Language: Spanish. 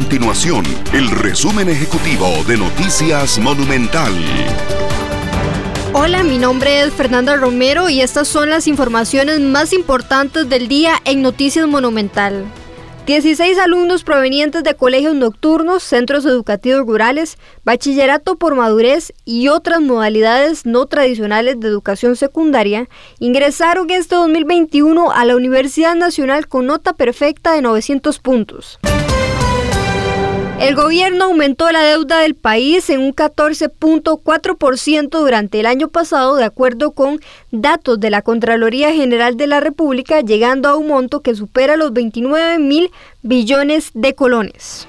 continuación el resumen ejecutivo de Noticias Monumental. Hola, mi nombre es Fernanda Romero y estas son las informaciones más importantes del día en Noticias Monumental. 16 alumnos provenientes de colegios nocturnos, centros educativos rurales, bachillerato por madurez y otras modalidades no tradicionales de educación secundaria ingresaron este 2021 a la Universidad Nacional con nota perfecta de 900 puntos. El gobierno aumentó la deuda del país en un 14.4% durante el año pasado, de acuerdo con datos de la Contraloría General de la República, llegando a un monto que supera los 29.000 billones de colones.